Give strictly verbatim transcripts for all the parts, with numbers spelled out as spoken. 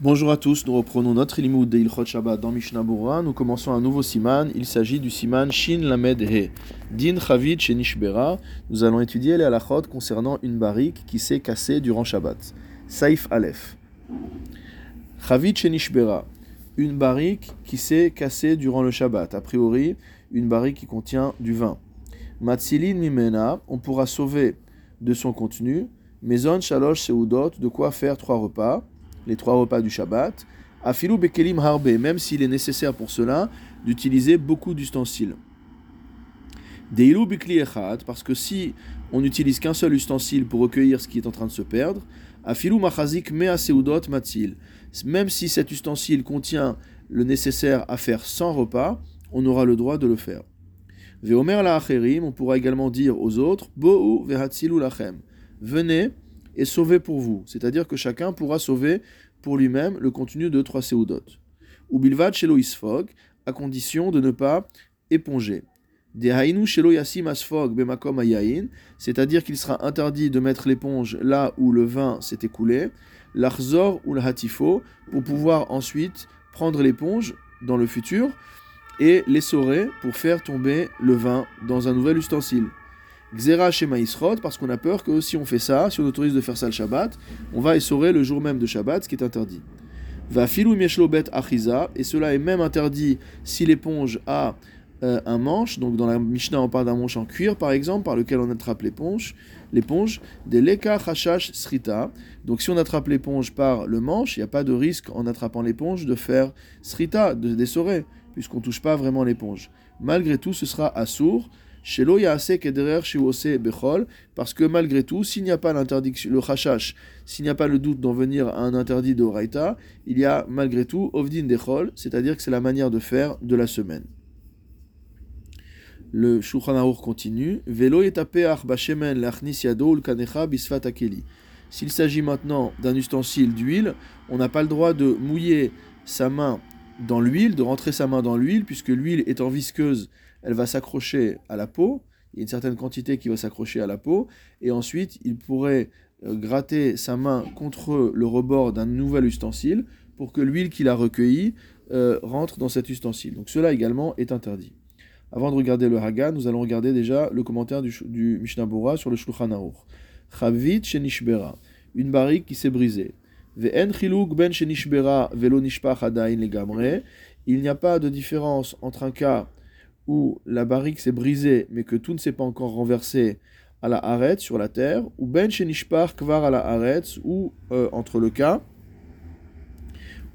Bonjour à tous, nous reprenons notre limoud de Ilchot Shabbat dans Mishnah Berurah. Nous commençons un nouveau siman, il s'agit du siman Shin Lamed He, Din Chavit Shenishbera. Nous allons étudier les halachot concernant une barrique qui s'est cassée durant Shabbat. Saif Aleph. Chavit Shenishbera, une barrique qui s'est cassée durant le Shabbat. A priori, une barrique qui contient du vin. Matzilin Mimena, on pourra sauver de son contenu. Mezon Shalosh Seudot, de quoi faire trois repas. Les trois repas du Shabbat, Afilu Bekelim Harbe, même s'il est nécessaire pour cela d'utiliser beaucoup d'ustensiles. Deilu Bikli Echad, parce que si on n'utilise qu'un seul ustensile pour recueillir ce qui est en train de se perdre, Afilu Machazik Mea Seudot Matil, même si cet ustensile contient le nécessaire à faire cent repas, on aura le droit de le faire. Veomer la Acherim, on pourra également dire aux autres, Bo'u Vehatzilu Lachem, venez et sauver pour vous, c'est-à-dire que chacun pourra sauver pour lui-même le contenu de trois seudot. Ou bilvad shelo isfog, à condition de ne pas éponger. Dehainu shelo yasim asfog bemakom hayain, c'est-à-dire qu'il sera interdit de mettre l'éponge là où le vin s'est écoulé, l'achzor ou l'hatifo, pour pouvoir ensuite prendre l'éponge dans le futur et l'essorer pour faire tomber le vin dans un nouvel ustensile. Xera Shema Yisrot, parce qu'on a peur que si on fait ça, si on autorise de faire ça le Shabbat, on va essorer le jour même de Shabbat, ce qui est interdit. Va filou mieshlo bet achiza, et cela est même interdit si l'éponge a euh, un manche, donc dans la Mishnah on parle d'un manche en cuir par exemple, par lequel on attrape l'éponge, l'éponge, des leka chashash srita, donc si on attrape l'éponge par le manche, il n'y a pas de risque en attrapant l'éponge de faire srita, de d'essorer, puisqu'on ne touche pas vraiment l'éponge. Malgré tout, ce sera assour, parce que malgré tout, s'il n'y a pas l'interdiction, le chashash, s'il n'y a pas le doute d'en venir à un interdit de Horaïta, il y a malgré tout ovdin dechol, c'est-à-dire que c'est la manière de faire de la semaine. Le Shulchan Aruch continue. Velo yetapeach bashemen lachnis yado ulkanecha bisfat hakeli. S'il s'agit maintenant d'un ustensile d'huile, on n'a pas le droit de mouiller sa main dans l'huile, de rentrer sa main dans l'huile, puisque l'huile étant visqueuse, elle va s'accrocher à la peau, il y a une certaine quantité qui va s'accrocher à la peau, et ensuite il pourrait euh, gratter sa main contre le rebord d'un nouvel ustensile pour que l'huile qu'il a recueillie euh, rentre dans cet ustensile. Donc cela également est interdit. Avant de regarder le Haga, nous allons regarder déjà le commentaire du, du Mishnah Berurah sur le Shulchan Aruch. Chavit shenishbera, une barrique qui s'est brisée. Ve'en chiluk ben shenishbera velo nishpach hadain legamre, il n'y a pas de différence entre un cas où la barrique s'est brisée, mais que tout ne s'est pas encore renversé à la haretz, sur la terre, ou ben shenishpar kvar à la haretz, ou euh, entre le cas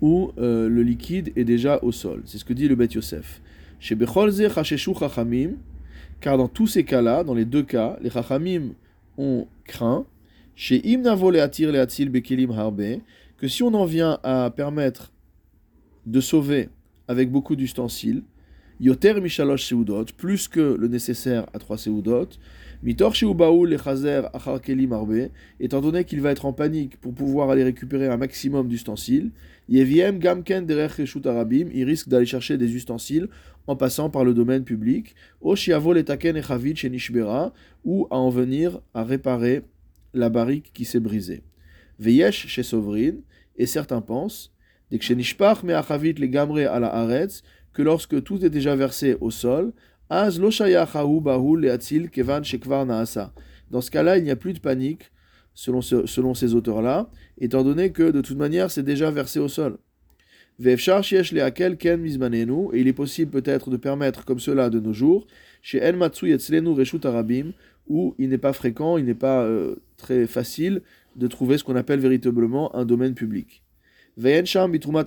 où euh, le liquide est déjà au sol. C'est ce que dit le Beth Yosef. Shebechol ze chasheshu chachamim, car dans tous ces cas-là, dans les deux cas, les chachamim ont craint, sheim navo leatir leatzil bekelim harbe, que si on en vient à permettre de sauver avec beaucoup d'ustensiles, Yoter Mishalosh Seudot, plus que le nécessaire à trois Seudot, Mitor Sheubaoul le Chazer Achar Kelim Arbe, étant donné qu'il va être en panique pour pouvoir aller récupérer un maximum d'ustensiles, Yeviem Gamken Derech Reshut Arabim, il risque d'aller chercher des ustensiles en passant par le domaine public, Oshiavo le Taken Echavit Shenishbera, ou à en venir à réparer la barrique qui s'est brisée. Veyesh chez Sovrin, et certains pensent, dès que Shenishpach me Achavit le Gamre à la Haaretz, que lorsque tout est déjà versé au sol, dans ce cas-là, il n'y a plus de panique, selon, ce, selon ces auteurs-là, étant donné que, de toute manière, c'est déjà versé au sol. Et il est possible peut-être de permettre, comme cela de nos jours, où il n'est pas fréquent, il n'est pas euh, très facile de trouver ce qu'on appelle véritablement un domaine public. Va voir là-bas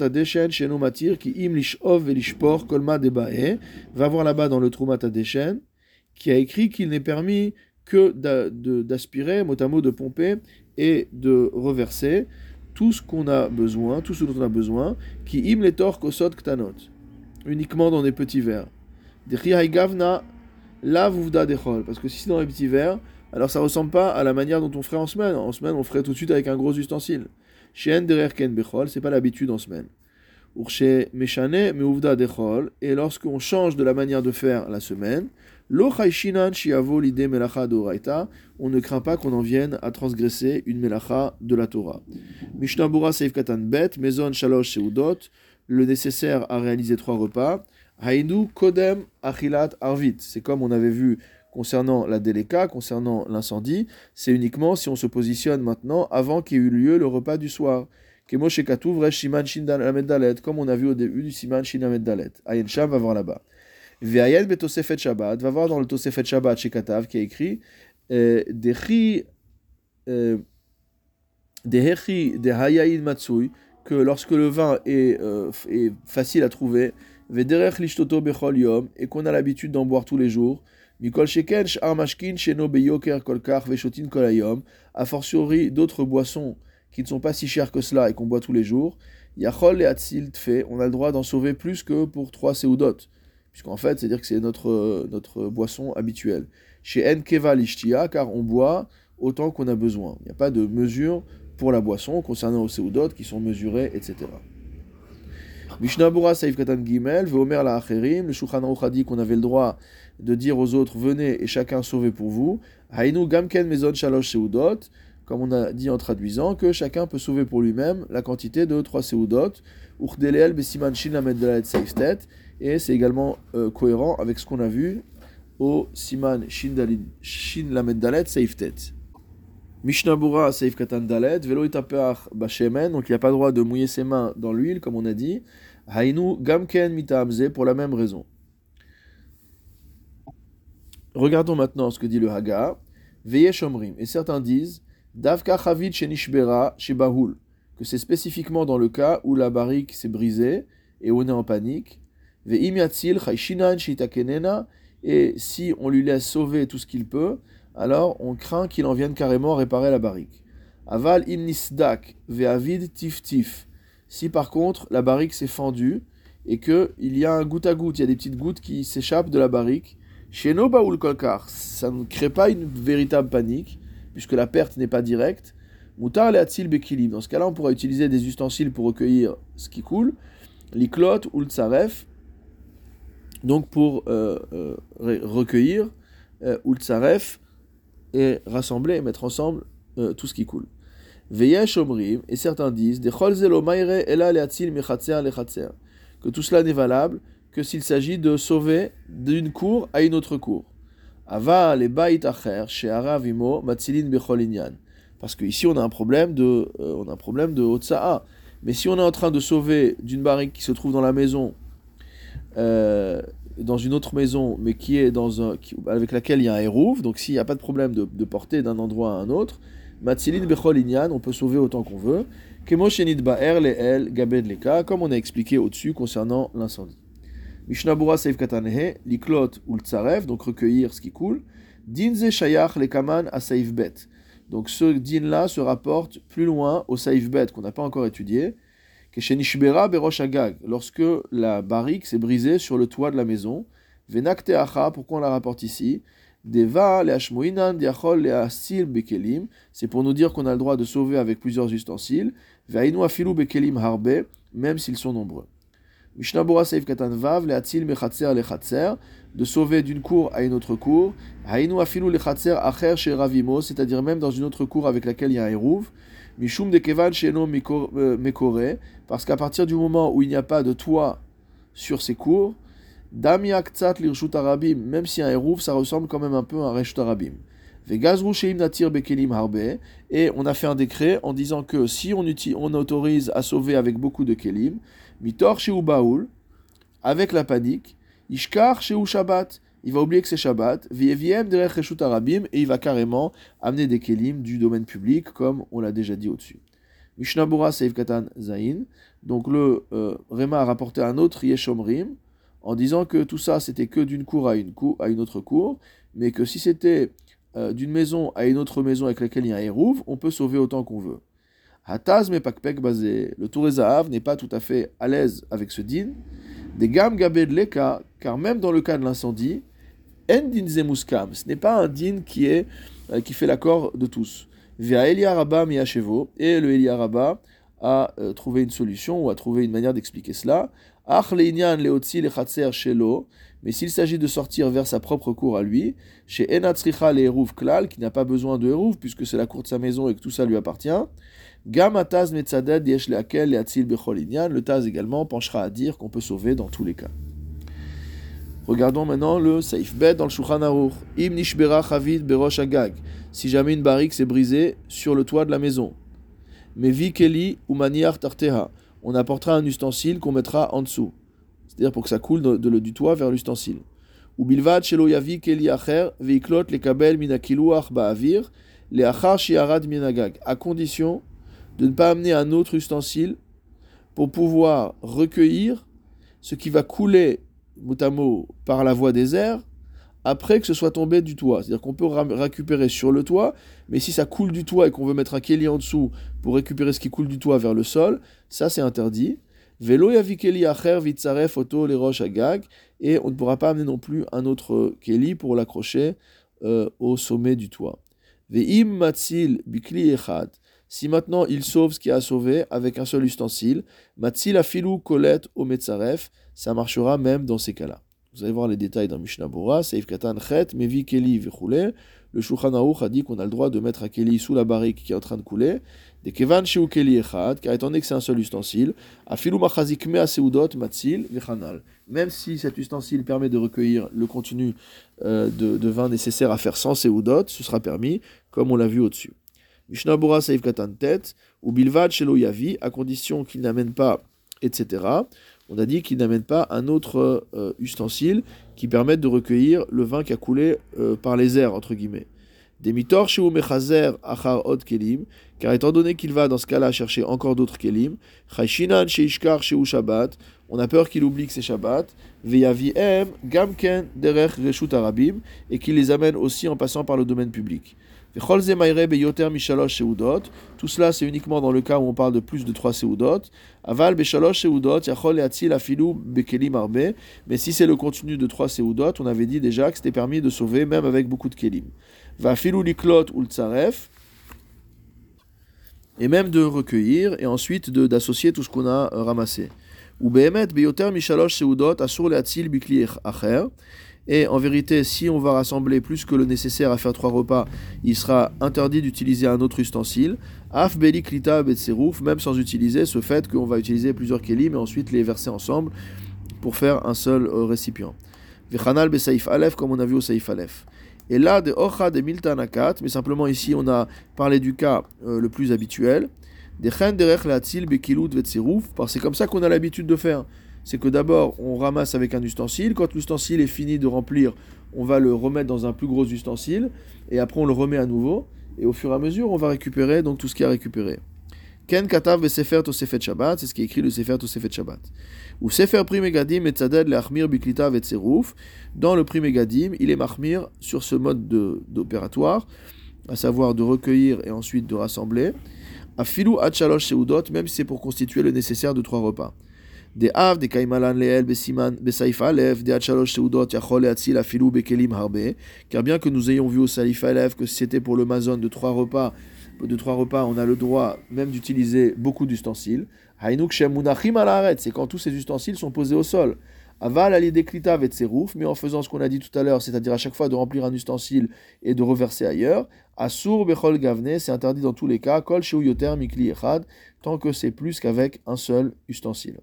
dans le Trumat HaDeshen qui a écrit qu'il n'est permis que d'a, de, d'aspirer, mot à mot de pomper et de reverser tout ce qu'on a besoin, tout ce dont on a besoin, qui im les torques au sot ktanot, uniquement dans des petits verres. Parce que si c'est dans les petits verres, alors ça ne ressemble pas à la manière dont on ferait en semaine. En semaine, on ferait tout de suite avec un gros ustensile. Shen derer ken bechol, c'est pas l'habitude en semaine. Urche meshane meuvda dechol, et lorsqu'on change de la manière de faire la semaine, Lo chayshinan shiavo l'idée melacha d'oraita, on ne craint pas qu'on en vienne à transgresser une melacha de la Torah. Mishnah Bura Seif Katan Bet, Mezon Shalosh Seudot, le nécessaire à réaliser trois repas. Haïnu Kodem Achilat Arvit, c'est comme on avait vu concernant la déléka, concernant l'incendie, c'est uniquement si on se positionne maintenant avant qu'ait eu lieu le repas du soir. Kemo Shekatuv Resh Shiman Shin Lamed Dalet, comme on a vu au début du Siman Shin Lamed Dalet. Ayen Sham va voir là-bas. Ve'ayen betosefet Shabbat, va voir dans le Tosefet Shabbat chez Katav qui a écrit Dehi Dehi Dehayayin Matsui, que lorsque le vin est, euh, est facile à trouver, Vederech Lishtoto Bechol Yom, et qu'on a l'habitude d'en boire tous les jours, Mikol Sheken Sh'ar Mashkin Sheno Beyoker Kolkar Veshotin Kolayom, a fortiori d'autres boissons qui ne sont pas si chères que cela et qu'on boit tous les jours, Yachol et Atsil Tfé, on a le droit d'en sauver plus que pour trois Seudot. Puisqu'en fait, c'est-à-dire que c'est notre, notre boisson habituelle. Chez Enkeva Lishtia, car on boit autant qu'on a besoin. Il n'y a pas de mesure pour la boisson concernant aux Seudot qui sont mesurés, et cetera. Mishnah Bura Saif Katan Gimel, Veomer la Acherim, le Shulchan Aruch a dit qu'on avait le droit de dire aux autres, venez et chacun sauvez pour vous. Hainu Gamken Mezon Shalosh Seudot, comme on a dit en traduisant, que chacun peut sauver pour lui-même la quantité de trois Seudot. Urdelel Besiman Shin Lamed Dalet Seiftet, et c'est également euh, cohérent avec ce qu'on a vu au Siman Shin Lamed Dalet Seiftet. Mishnah Bura Seif Katan Dalet, Velo Itapeach Bashemen, donc il n'y a pas le droit de mouiller ses mains dans l'huile, comme on a dit. Hainu Gamken Mitaamze, pour la même raison. Regardons maintenant ce que dit le Haga. Veye Shomrim, et certains disent Davka Chavit Shenishbera Shebahul, que c'est spécifiquement dans le cas où la barrique s'est brisée et on est en panique. Ve'im Yatsil Chayshinan Shitakenena, et si on lui laisse sauver tout ce qu'il peut, alors on craint qu'il en vienne carrément réparer la barrique. Aval im nisdak ve'avid tiftif. Si par contre la barrique s'est fendue et que il y a un goutte à goutte, il y a des petites gouttes qui s'échappent de la barrique, sheno baoul kolkar, ça ne crée pas une véritable panique puisque la perte n'est pas directe. Mutar le'atzil bekilim. Dans ce cas-là, on pourra utiliser des ustensiles pour recueillir ce qui coule, l'iklot ou le tsaref. Donc pour euh, euh, recueillir euh, ou le tsaref, et rassembler et mettre ensemble euh, tout ce qui coule. Veyesh omrim, et certains disent que tout cela n'est valable que s'il s'agit de sauver d'une cour à une autre cour. Ava le bait acher she'ara vimo matzilin bechol inyan. Parce que ici on a un problème de euh, on a un problème de hotsa'a. Mais si on est en train de sauver d'une barrique qui se trouve dans la maison euh, dans une autre maison, mais qui est dans un, qui, avec laquelle il y a un hérouf, donc s'il n'y a pas de problème de, de porter d'un endroit à un autre, Matzilin Bechol Inyan, on peut sauver autant qu'on veut, Kemo Shenit Ba'er Le'el Gabed Leka, comme on a expliqué au-dessus concernant l'incendie. Mishnah Bura Seif Katanhe, Liklot ou L'Tsaref, donc recueillir ce qui coule, Dinze Shayach Lekaman à Saif Bet, donc ce din-là se rapporte plus loin au Saif Bet qu'on n'a pas encore étudié, Keshenishbera berosh agag, lorsque la barrique s'est brisée sur le toit de la maison. Venak teacha, pourquoi on la rapporte ici? Deva leashmoinan diachol leasil bekelim, c'est pour nous dire qu'on a le droit de sauver avec plusieurs ustensiles. Veinu afilu bekelim harbe, même s'ils sont nombreux. Mishnah Bura Seif Katan Vav leatil mechatzer lechatzer, de sauver d'une cour à une autre cour. Veinu afilu lechatzer acher chez Ravimo, c'est-à-dire même dans une autre cour avec laquelle il y a un hérouve. Mishum de Kevan Sheno Mekore, parce qu'à partir du moment où il n'y a pas de toit sur ces cours, Damia Ktsat Lirshut Arabim, même si un hérouf, ça ressemble quand même un peu à un Reshut Arabim. Vegazru Sheim Natir Bekelim Harbe, et on a fait un décret en disant que si on, uti- on autorise à sauver avec beaucoup de Kelim, Mitor Sheu Baoul, avec la panique, Ishkar Sheu Shabbat, il va oublier que c'est Shabbat, Vieviem derech Reshut Arabim, et il va carrément amener des kelim du domaine public, comme on l'a déjà dit au-dessus. Mishnah Bura Seif Katan Zain, donc le euh, Réma a rapporté un autre Yeshomrim, en disant que tout ça c'était que d'une cour à une, cour, à une autre cour, mais que si c'était euh, d'une maison à une autre maison avec laquelle il y a un Hérouv, on peut sauver autant qu'on veut. Hataz me pakpek basé, le Touré Zahav n'est pas tout à fait à l'aise avec ce din, des gam gabed leka, car même dans le cas de l'incendie, Endin zemuskam, ce n'est pas un din qui est euh, qui fait l'accord de tous. Via Eliaraba miyachevo, et le Eliaraba à euh, trouver une solution ou à trouver une manière d'expliquer cela. Ach leinyan leotzi lechatzer shelo, mais s'il s'agit de sortir vers sa propre cour à lui, chez enatzricha leeruv klal, qui n'a pas besoin de eruv puisque c'est la cour de sa maison et que tout ça lui appartient. Gam ataz metzadad yesh leakel leatzil bechol inyan, le taz également penchera à dire qu'on peut sauver dans tous les cas. Regardons maintenant le Saif Bet dans le Shulchan Aruch. Im nishbera chavid berosh agag. Si jamais une barrique s'est brisée sur le toit de la maison. Mevi keli ou maniar tarteha. On apportera un ustensile qu'on mettra en dessous. C'est-à-dire pour que ça coule de, de, du toit vers l'ustensile. Ou bilvad shelo yavi keli acher veiklot lekabel minakiluach ba'avir leachar shiarad minagag. À condition de ne pas amener un autre ustensile pour pouvoir recueillir ce qui va couler motamo par la voie des airs, après que ce soit tombé du toit. C'est-à-dire qu'on peut ra- récupérer sur le toit, mais si ça coule du toit et qu'on veut mettre un kéli en dessous pour récupérer ce qui coule du toit vers le sol, ça c'est interdit. Velo yavi kéli acher vitzaref oto les roches agag, et on ne pourra pas amener non plus un autre kéli pour l'accrocher euh, au sommet du toit. Veim matzil bikli echad. Si maintenant il sauve ce qu'il a sauvé avec un seul ustensile, matzil afilou kolette au metzaref, ça marchera même dans ces cas-là. Vous allez voir les détails dans Mishnah Bora, Seif Katan Chet, Mevi Keli Vichoule. Le Shulchan Aruch a dit qu'on a le droit de mettre un Keli sous la barrique qui est en train de couler. De Kevan Sheu Keli Echad, car étant donné que c'est un seul ustensile, Afilu Machazik Mea Seudot Matzil Vichanal. Même si cet ustensile permet de recueillir le contenu euh, de, de vin nécessaire à faire sans Seudot, ce sera permis, comme on l'a vu au-dessus. Mishnah Bora, Seif Katan Tet, ou Bilvad Shelo Yavi, à condition qu'il n'amène pas, et cetera. On a dit qu'il n'amène pas un autre euh, ustensile qui permette de recueillir le vin qui a coulé euh, par les airs, entre guillemets. Demitor sheu mechazer achar od kelim, car étant donné qu'il va dans ce cas-là chercher encore d'autres kelim, chayshinan sheishkar sheu shabbat, on a peur qu'il oublie que c'est shabbat, veyavihem gamken derech reshut arabim, et qu'il les amène aussi en passant par le domaine public. Tout cela, c'est uniquement dans le cas où on parle de plus de trois seudot. Aval beshalosh seudot yachol leatzil afilu bekelim arbe. Mais si c'est le contenu de trois seudot, on avait dit déjà que c'était permis de sauver même avec beaucoup de kelim. Vafilu liklot ultzaref, et même de recueillir et ensuite de, d'associer tout ce qu'on a ramassé. Ou behemet beyoter mishalosh seudot asur leatzil bikli acher. Et en vérité, si on va rassembler plus que le nécessaire à faire trois repas, il sera interdit d'utiliser un autre ustensile. Af beli klita betserouf, même sans utiliser ce fait qu'on va utiliser plusieurs kelim et ensuite les verser ensemble pour faire un seul euh, récipient. Vechanal besaif alef, comme on a vu au saif alef. Et là, de ocha de miltanakat, mais simplement ici on a parlé du cas euh, le plus habituel. De chen derech latil bekilut betserouf, parce que c'est comme ça qu'on a l'habitude de faire. C'est que d'abord, on ramasse avec un ustensile. Quand l'ustensile est fini de remplir, on va le remettre dans un plus gros ustensile. Et après, on le remet à nouveau. Et au fur et à mesure, on va récupérer donc tout ce qu'il y a récupéré. Ken katav besefer tosefet shabbat, c'est ce qui est écrit le sefer tosefet shabbat. Ou sefer pri megadim et tzaded leachmir biklita vetserouf. Dans le pri megadim, il est mahmir sur ce mode de, d'opératoire, à savoir de recueillir et ensuite de rassembler. Afilu ad shalosh seudot, même si c'est pour constituer le nécessaire de trois repas. De av de kaimalan leel besiman besaif alef de achalosh seudot yachol leatzil afilu bekelim harbe, car bien que nous ayons vu au saif alef que si c'était pour le mazon de trois repas de trois repas on a le droit même d'utiliser beaucoup d'ustensiles. Hainuk shemunachim al haaretz, c'est quand tous ces ustensiles sont posés au sol. Aval ali deklita vetserouf, mais en faisant ce qu'on a dit tout à l'heure, c'est-à-dire à chaque fois de remplir un ustensile et de reverser ailleurs. Asur bechol gavne, c'est interdit dans tous les cas. Kol sheu yoter mikli echad, tant que c'est plus qu'avec un seul ustensile.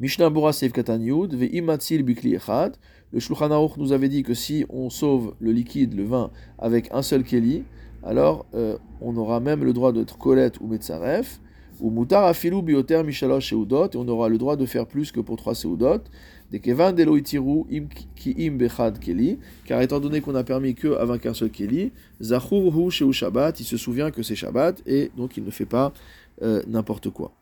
Mishnah Bura Seif Katan Yud, Ve'im Matzil Bikli Echad. Le Shulchan Aruch nous avait dit que si on sauve le liquide, le vin, avec un seul Keli, alors euh, on aura même le droit d'être Kolet ou Metzaref, ou Mutar Afilu Bioter Mishalosh Seudot, et on aura le droit de faire plus que pour trois Seudot. De Kevan Delo Itiru Ki Im Bechad Keli, car étant donné qu'on a permis que avec un seul Keli, Zachur Hu Sheu Shabbat, il se souvient que c'est Shabbat, et donc il ne fait pas euh, n'importe quoi.